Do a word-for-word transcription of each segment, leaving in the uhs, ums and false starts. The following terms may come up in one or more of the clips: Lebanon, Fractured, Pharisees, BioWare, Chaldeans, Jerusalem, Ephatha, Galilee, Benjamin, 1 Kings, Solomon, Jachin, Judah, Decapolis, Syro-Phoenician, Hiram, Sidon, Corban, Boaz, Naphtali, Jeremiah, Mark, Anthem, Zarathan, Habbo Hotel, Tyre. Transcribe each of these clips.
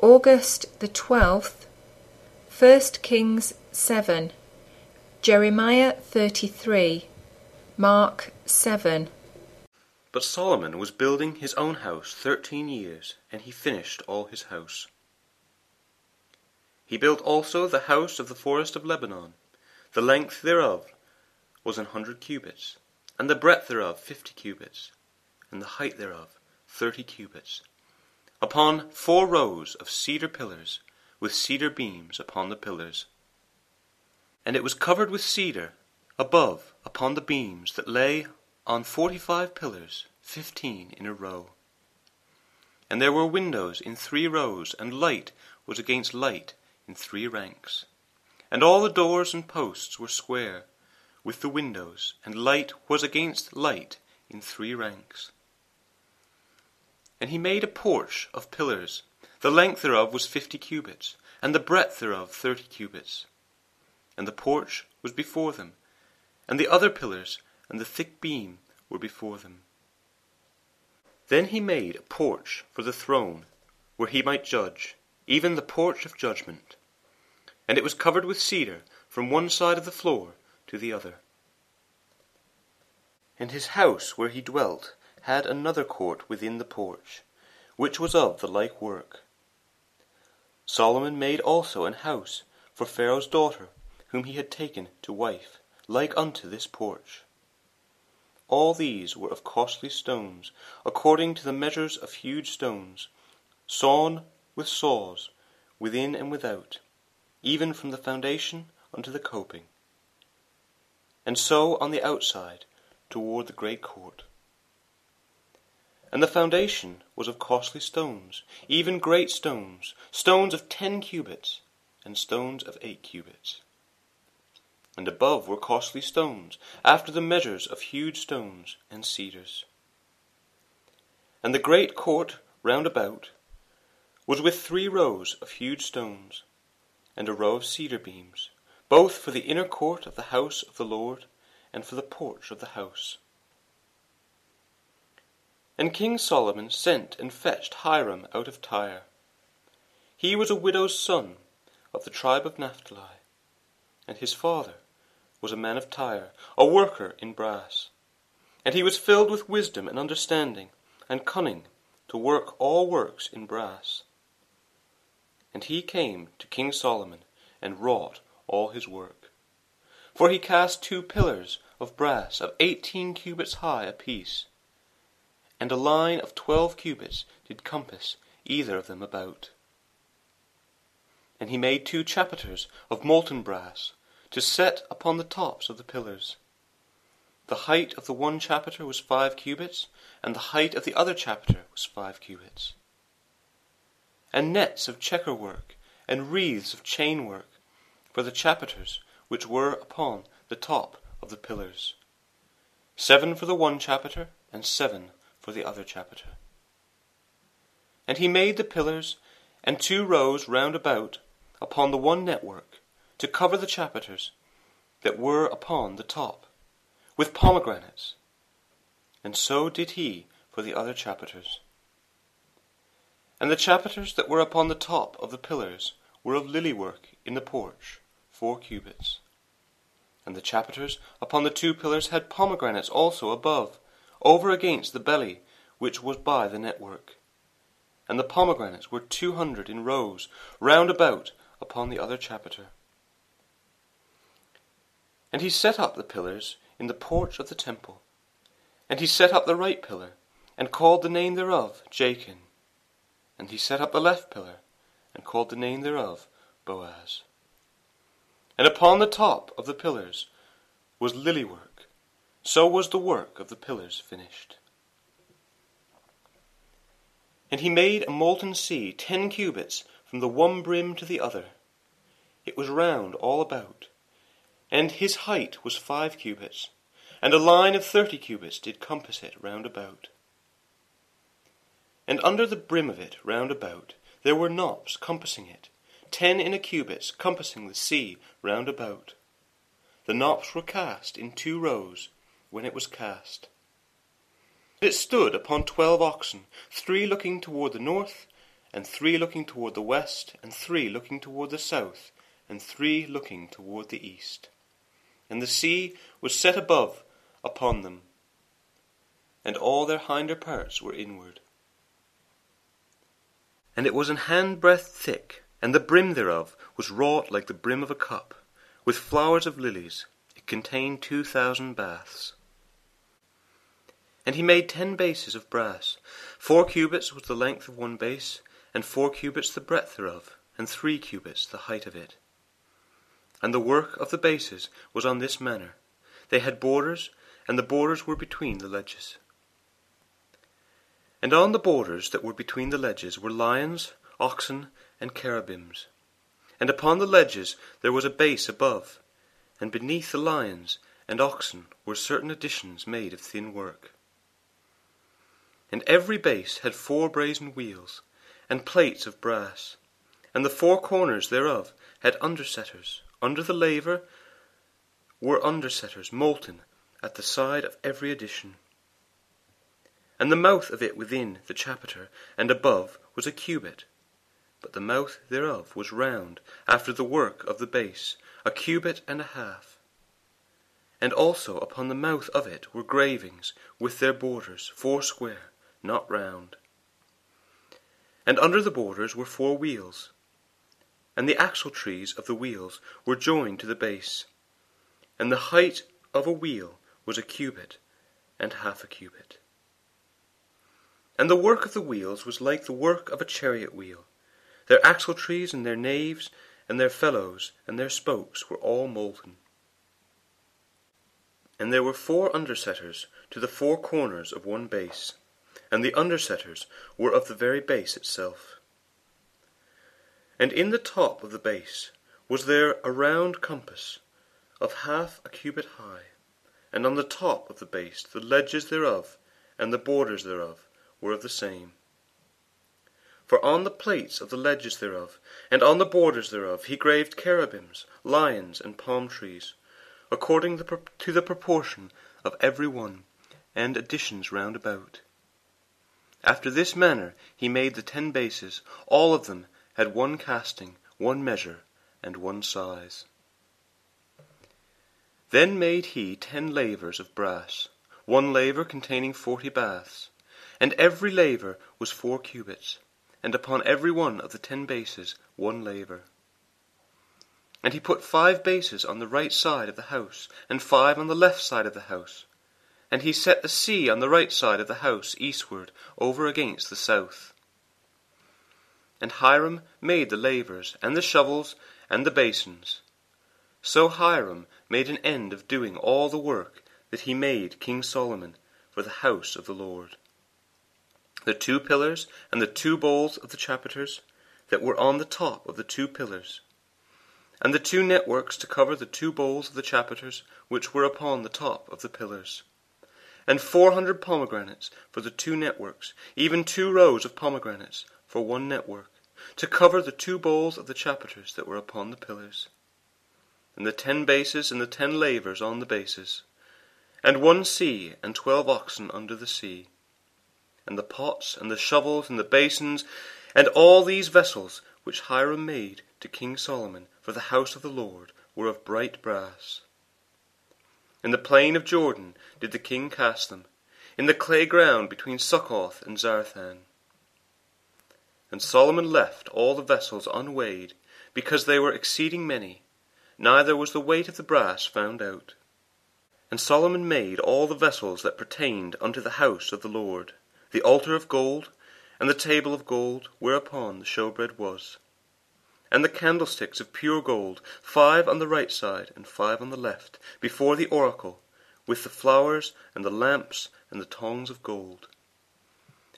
August the twelfth, First Kings seven, Jeremiah thirty-three, Mark seven. But Solomon was building his own house thirteen years, and he finished all his house. He built also the house of the forest of Lebanon. The length thereof was an hundred cubits, and the breadth thereof fifty cubits, and the height thereof thirty cubits, upon four rows of cedar pillars, with cedar beams upon the pillars. And it was covered with cedar above upon the beams that lay on forty-five pillars, fifteen in a row. And there were windows in three rows, and light was against light in three ranks. And all the doors and posts were square, with the windows, and light was against light in three ranks. And he made a porch of pillars. The length thereof was fifty cubits, and the breadth thereof thirty cubits. And the porch was before them, and the other pillars and the thick beam were before them. Then he made a porch for the throne, where he might judge, even the porch of judgment. And it was covered with cedar from one side of the floor to the other. And his house where he dwelt had another court within the porch, which was of the like work. Solomon made also an house for Pharaoh's daughter, whom he had taken to wife, like unto this porch. All these were of costly stones, according to the measures of huge stones, sawn with saws, within and without, even from the foundation unto the coping, and so on the outside toward the great court. And the foundation was of costly stones, even great stones, stones of ten cubits, and stones of eight cubits. And above were costly stones, after the measures of huge stones and cedars. And the great court round about was with three rows of huge stones, and a row of cedar beams, both for the inner court of the house of the Lord, and for the porch of the house. And King Solomon sent and fetched Hiram out of Tyre. He was a widow's son of the tribe of Naphtali, and his father was a man of Tyre, a worker in brass. And he was filled with wisdom and understanding and cunning to work all works in brass. And he came to King Solomon and wrought all his work. For he cast two pillars of brass of eighteen cubits high apiece, and a line of twelve cubits did compass either of them about. And he made two chapiters of molten brass to set upon the tops of the pillars. The height of the one chapiter was five cubits, and the height of the other chapiter was five cubits. And nets of checker work, and wreaths of chain work, for the chapiters which were upon the top of the pillars. Seven for the one chapiter, and seven for the other chapiter. And he made the pillars and two rows round about upon the one network to cover the chapiters that were upon the top, with pomegranates, and so did he for the other chapiters. And the chapiters that were upon the top of the pillars were of lily work in the porch, four cubits. And the chapiters upon the two pillars had pomegranates also above, over against the belly which was by the network. And the pomegranates were two hundred in rows, round about upon the other chapiter. And he set up the pillars in the porch of the temple. And he set up the right pillar, and called the name thereof Jachin. And he set up the left pillar, and called the name thereof Boaz. And upon the top of the pillars was lily work. So was the work of the pillars finished. And he made a molten sea ten cubits from the one brim to the other. It was round all about, and his height was five cubits, and a line of thirty cubits did compass it round about. And under the brim of it round about there were knops compassing it, ten in a cubits compassing the sea round about. The knops were cast in two rows, when it was cast. It stood upon twelve oxen, three looking toward the north, and three looking toward the west, and three looking toward the south, and three looking toward the east. And the sea was set above upon them, and all their hinder parts were inward. And it was an handbreadth thick, and the brim thereof was wrought like the brim of a cup, with flowers of lilies. It contained two thousand baths. And he made ten bases of brass. Four cubits was the length of one base, and four cubits the breadth thereof, and three cubits the height of it. And the work of the bases was on this manner. They had borders, and the borders were between the ledges. And on the borders that were between the ledges were lions, oxen, and cherubims. And upon the ledges there was a base above, and beneath the lions and oxen were certain additions made of thin work. And every base had four brazen wheels, and plates of brass, and the four corners thereof had undersetters. Under the laver were undersetters molten at the side of every addition. And the mouth of it within the chapiter and above was a cubit, but the mouth thereof was round, after the work of the base, a cubit and a half. And also upon the mouth of it were gravings, with their borders foursquare, not round. And under the borders were four wheels, and the axle trees of the wheels were joined to the base, and the height of a wheel was a cubit and half a cubit. And the work of the wheels was like the work of a chariot wheel. Their axle trees and their naves and their felloes and their spokes were all molten. And there were four undersetters to the four corners of one base, and the undersetters were of the very base itself. And in the top of the base was there a round compass of half a cubit high, and on the top of the base the ledges thereof and the borders thereof were of the same. For on the plates of the ledges thereof and on the borders thereof he graved cherubims, lions, and palm trees, according to the proportion of every one, and additions round about. After this manner he made the ten bases. All of them had one casting, one measure, and one size. Then made he ten lavers of brass, one laver containing forty baths, and every laver was four cubits, and upon every one of the ten bases one laver. And he put five bases on the right side of the house, and five on the left side of the house. And he set the sea on the right side of the house eastward, over against the south. And Hiram made the lavers, and the shovels, and the basins. So Hiram made an end of doing all the work that he made King Solomon for the house of the Lord. The two pillars, and the two bowls of the chapiters, that were on the top of the two pillars, and the two networks to cover the two bowls of the chapiters which were upon the top of the pillars, and four hundred pomegranates for the two networks, even two rows of pomegranates for one network, to cover the two bowls of the chapiters that were upon the pillars, and the ten bases and the ten lavers on the bases, and one sea and twelve oxen under the sea, and the pots and the shovels and the basins, and all these vessels which Hiram made to King Solomon for the house of the Lord were of bright brass. In the plain of Jordan did the king cast them, in the clay ground between Succoth and Zarathan. And Solomon left all the vessels unweighed, because they were exceeding many, neither was the weight of the brass found out. And Solomon made all the vessels that pertained unto the house of the Lord, the altar of gold, and the table of gold, whereupon the showbread was. And the candlesticks of pure gold, five on the right side and five on the left, before the oracle, with the flowers and the lamps and the tongs of gold,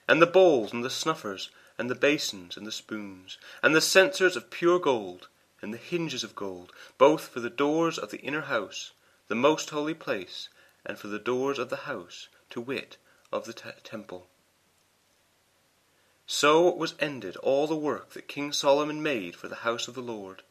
and the bowls and the snuffers and the basins and the spoons, and the censers of pure gold, and the hinges of gold, both for the doors of the inner house, the most holy place, and for the doors of the house, to wit, of the te- temple. So was ended all the work that King Solomon made for the house of the Lord.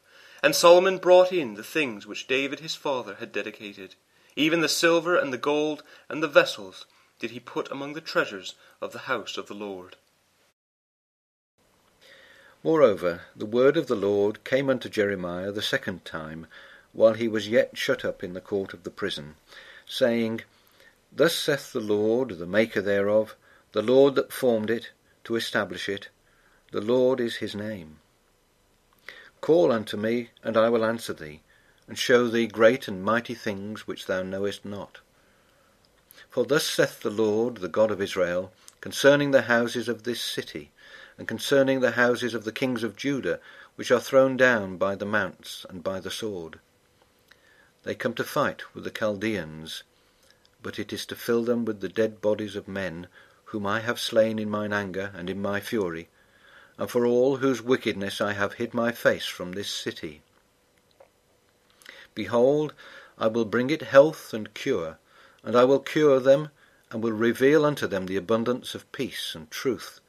And Solomon brought in the things which David his father had dedicated. Even the silver and the gold and the vessels did he put among the treasures of the house of the Lord. Moreover, the word of the Lord came unto Jeremiah the second time, while he was yet shut up in the court of the prison, saying, Thus saith the Lord, the maker thereof, the Lord that formed it, to establish it, the Lord is his name. Call unto me, and I will answer thee, and show thee great and mighty things which thou knowest not. For thus saith the Lord, the God of Israel, concerning the houses of this city, and concerning the houses of the kings of Judah, which are thrown down by the mounts and by the sword. They come to fight with the Chaldeans, but it is to fill them with the dead bodies of men, whom I have slain in mine anger and in my fury, and for all whose wickedness I have hid my face from this city. Behold, I will bring it health and cure, and I will cure them, and will reveal unto them the abundance of peace and truth.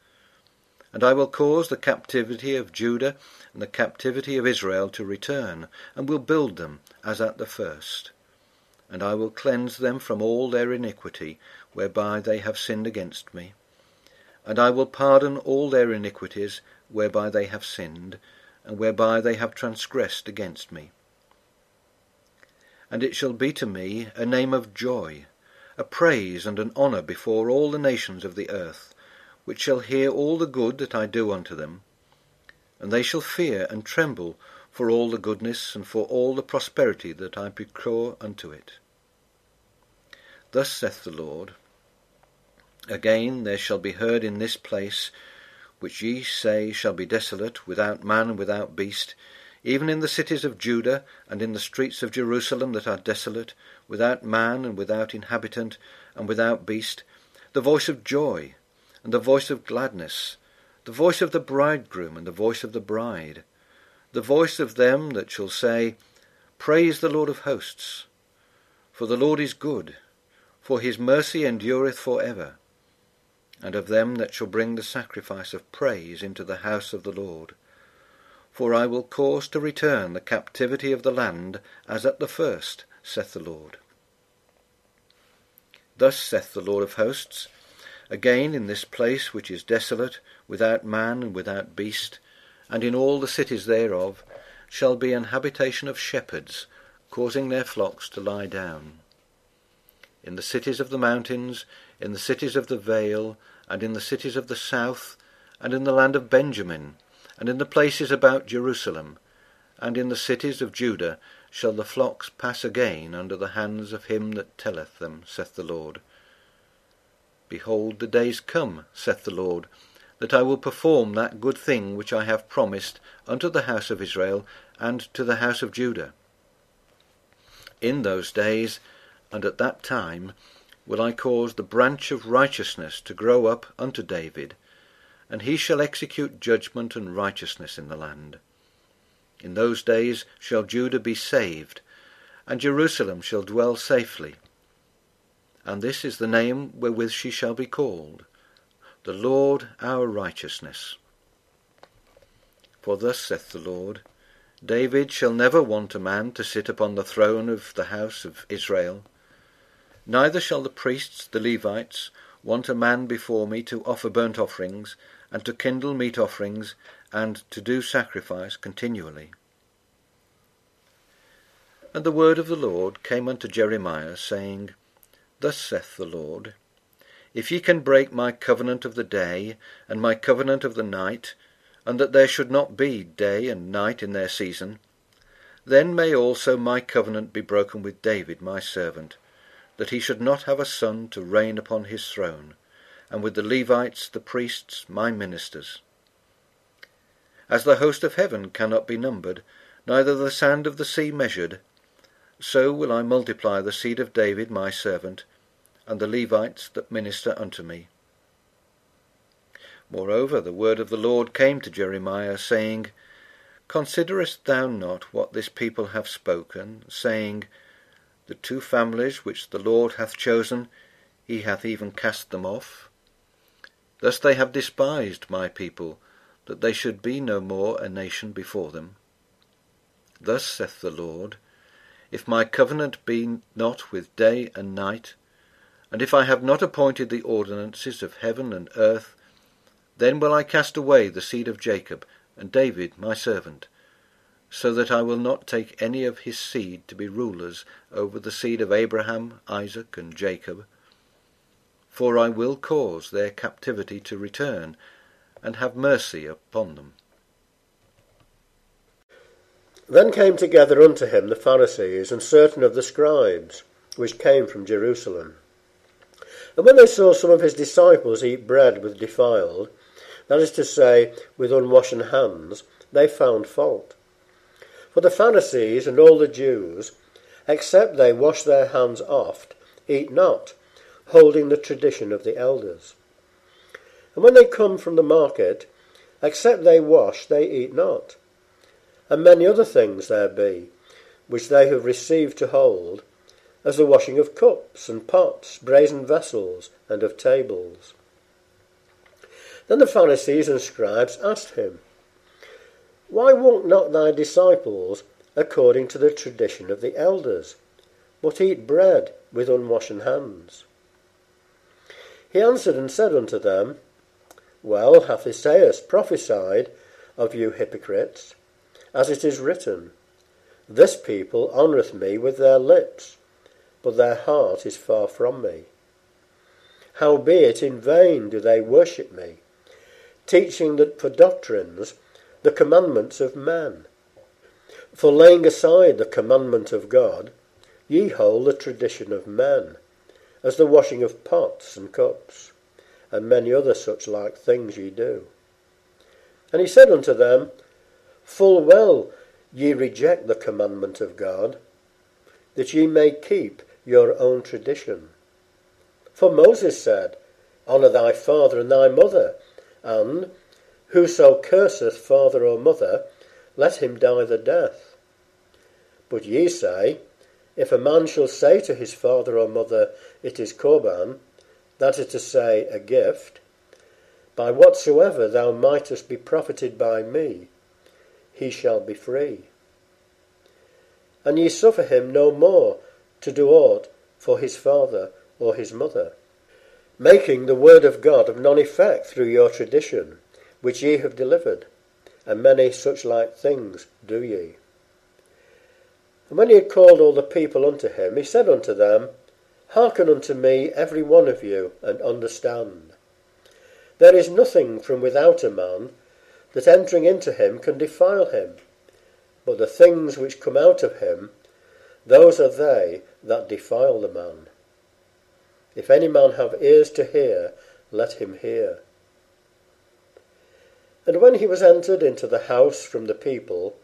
And I will cause the captivity of Judah and the captivity of Israel to return, and will build them as at the first. And I will cleanse them from all their iniquity, whereby they have sinned against me. And I will pardon all their iniquities, whereby they have sinned, and whereby they have transgressed against me. And it shall be to me a name of joy, a praise and an honour before all the nations of the earth, which shall hear all the good that I do unto them, and they shall fear and tremble for all the goodness and for all the prosperity that I procure unto it. Thus saith the Lord, Again there shall be heard in this place, which ye say shall be desolate, without man and without beast, even in the cities of Judah, and in the streets of Jerusalem that are desolate, without man and without inhabitant, and without beast, the voice of joy, and the voice of gladness, the voice of the bridegroom, and the voice of the bride, the voice of them that shall say, Praise the Lord of hosts, for the Lord is good, for his mercy endureth for ever, and of them that shall bring the sacrifice of praise into the house of the Lord. For I will cause to return the captivity of the land as at the first, saith the Lord. Thus saith the Lord of hosts, Again in this place which is desolate, without man and without beast, and in all the cities thereof, shall be an habitation of shepherds, causing their flocks to lie down. In the cities of the mountains, in the cities of the vale, and in the cities of the south, and in the land of Benjamin, and in the places about Jerusalem, and in the cities of Judah, shall the flocks pass again under the hands of him that telleth them, saith the Lord. Behold, the days come, saith the Lord, that I will perform that good thing which I have promised unto the house of Israel and to the house of Judah. In those days, and at that time, will I cause the branch of righteousness to grow up unto David, and he shall execute judgment and righteousness in the land. In those days shall Judah be saved, and Jerusalem shall dwell safely. And this is the name wherewith she shall be called, the Lord our righteousness. For thus saith the Lord, David shall never want a man to sit upon the throne of the house of Israel. Neither shall the priests, the Levites, want a man before me to offer burnt offerings, and to kindle meat offerings, and to do sacrifice continually. And the word of the Lord came unto Jeremiah, saying, Thus saith the Lord, If ye can break my covenant of the day, and my covenant of the night, and that there should not be day and night in their season, then may also my covenant be broken with David my servant, that he should not have a son to reign upon his throne, and with the Levites, the priests, my ministers. As the host of heaven cannot be numbered, neither the sand of the sea measured, so will I multiply the seed of David my servant, and the Levites that minister unto me. Moreover, the word of the Lord came to Jeremiah, saying, Considerest thou not what this people have spoken, saying, The two families which the Lord hath chosen, he hath even cast them off? Thus they have despised my people, that they should be no more a nation before them. Thus saith the Lord, If my covenant be not with day and night, and if I have not appointed the ordinances of heaven and earth, then will I cast away the seed of Jacob, and David my servant, so that I will not take any of his seed to be rulers over the seed of Abraham, Isaac, and Jacob. For I will cause their captivity to return, and have mercy upon them. Then came together unto him the Pharisees, and certain of the scribes, which came from Jerusalem. And when they saw some of his disciples eat bread with defiled, that is to say, with unwashen hands, they found fault. For the Pharisees and all the Jews, except they wash their hands oft, eat not, holding the tradition of the elders. And when they come from the market, except they wash, they eat not. And many other things there be, which they have received to hold, as the washing of cups and pots, brazen vessels, and of tables. Then the Pharisees and scribes asked him, Why walk not thy disciples according to the tradition of the elders, but eat bread with unwashen hands? He answered and said unto them, Well hath Esaias prophesied of you hypocrites, as it is written, This people honoureth me with their lips, but their heart is far from me. Howbeit in vain do they worship me, teaching that for doctrines the commandments of men. For laying aside the commandment of God, ye hold the tradition of men, as the washing of pots and cups, and many other such like things ye do. And he said unto them, Full well ye reject the commandment of God, that ye may keep your own tradition. For Moses said, Honour thy father and thy mother, and whoso curseth father or mother, let him die the death. But ye say, If a man shall say to his father or mother, It is Corban, that is to say, a gift, by whatsoever thou mightest be profited by me, he shall be free. And ye suffer him no more to do aught for his father or his mother, making the word of God of none effect through your tradition, which ye have delivered, and many such like things do ye. And when he had called all the people unto him, he said unto them, Hearken unto me, every one of you, and understand. There is nothing from without a man, that entering into him can defile him, but the things which come out of him, those are they that defile the man. If any man have ears to hear, let him hear. And when he was entered into the house from the people,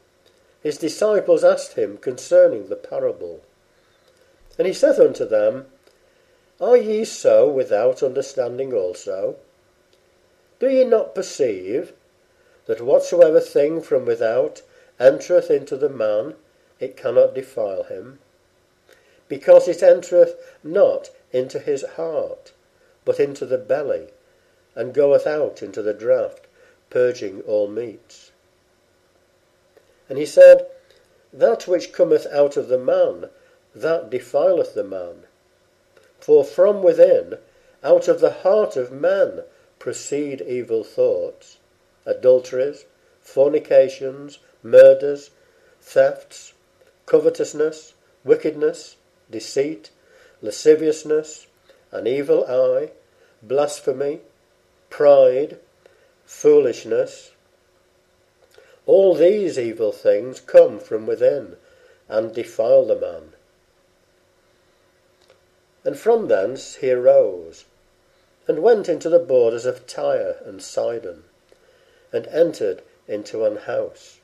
his disciples asked him concerning the parable. And he saith unto them, Are ye so without understanding also? Do ye not perceive that whatsoever thing from without entereth into the man, it cannot defile him? Because it entereth not into his heart, but into the belly, and goeth out into the draught, purging all meats. And he said, That which cometh out of the man, that defileth the man. For from within, out of the heart of man, proceed evil thoughts, adulteries, fornications, murders, thefts, covetousness, wickedness, deceit, lasciviousness, an evil eye, blasphemy, pride, foolishness. All these evil things come from within, and defile the man. And from thence he arose, and went into the borders of Tyre and Sidon, and entered into an house,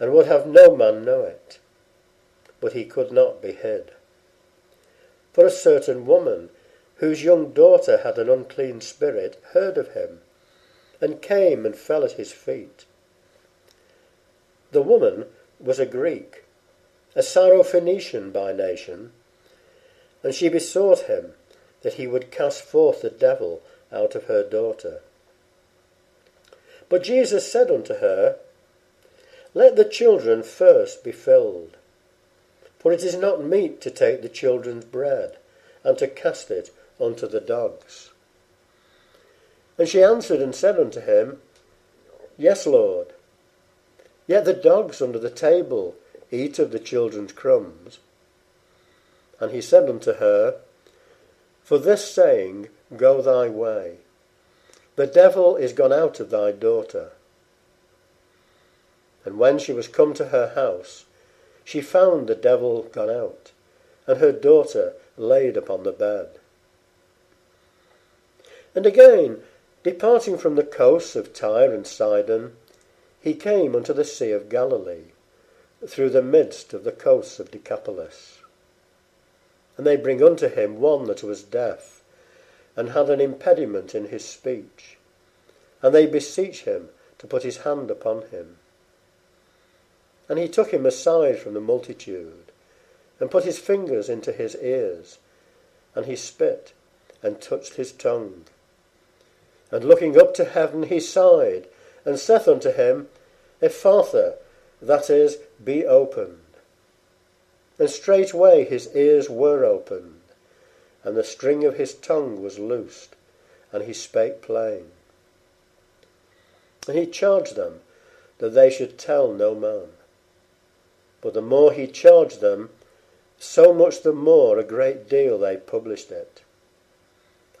and would have no man know it, but he could not be hid. For a certain woman, whose young daughter had an unclean spirit, heard of him, and came and fell at his feet. The woman was a Greek, a Syro-Phoenician by nation, and she besought him that he would cast forth the devil out of her daughter. But Jesus said unto her, Let the children first be filled, for it is not meet to take the children's bread, and to cast it unto the dogs. And she answered and said unto him, Yes, Lord, Yet the dogs under the table eat of the children's crumbs. And he said unto her, For this saying, go thy way. The devil is gone out of thy daughter. And when she was come to her house, she found the devil gone out, and her daughter laid upon the bed. And again, departing from the coasts of Tyre and Sidon, he came unto the sea of Galilee, through the midst of the coasts of Decapolis. And they bring unto him one that was deaf, and had an impediment in his speech. And they beseech him to put his hand upon him. And he took him aside from the multitude, and put his fingers into his ears, and he spit, and touched his tongue. And looking up to heaven, he sighed, and saith unto him, Ephatha, that is, be opened. And straightway his ears were opened, and the string of his tongue was loosed, and he spake plain. And he charged them that they should tell no man. But the more he charged them, so much the more a great deal they published it,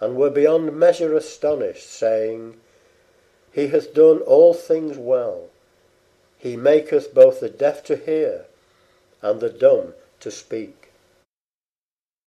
and were beyond measure astonished, saying, He hath done all things well. He maketh both the deaf to hear, and the dumb to speak.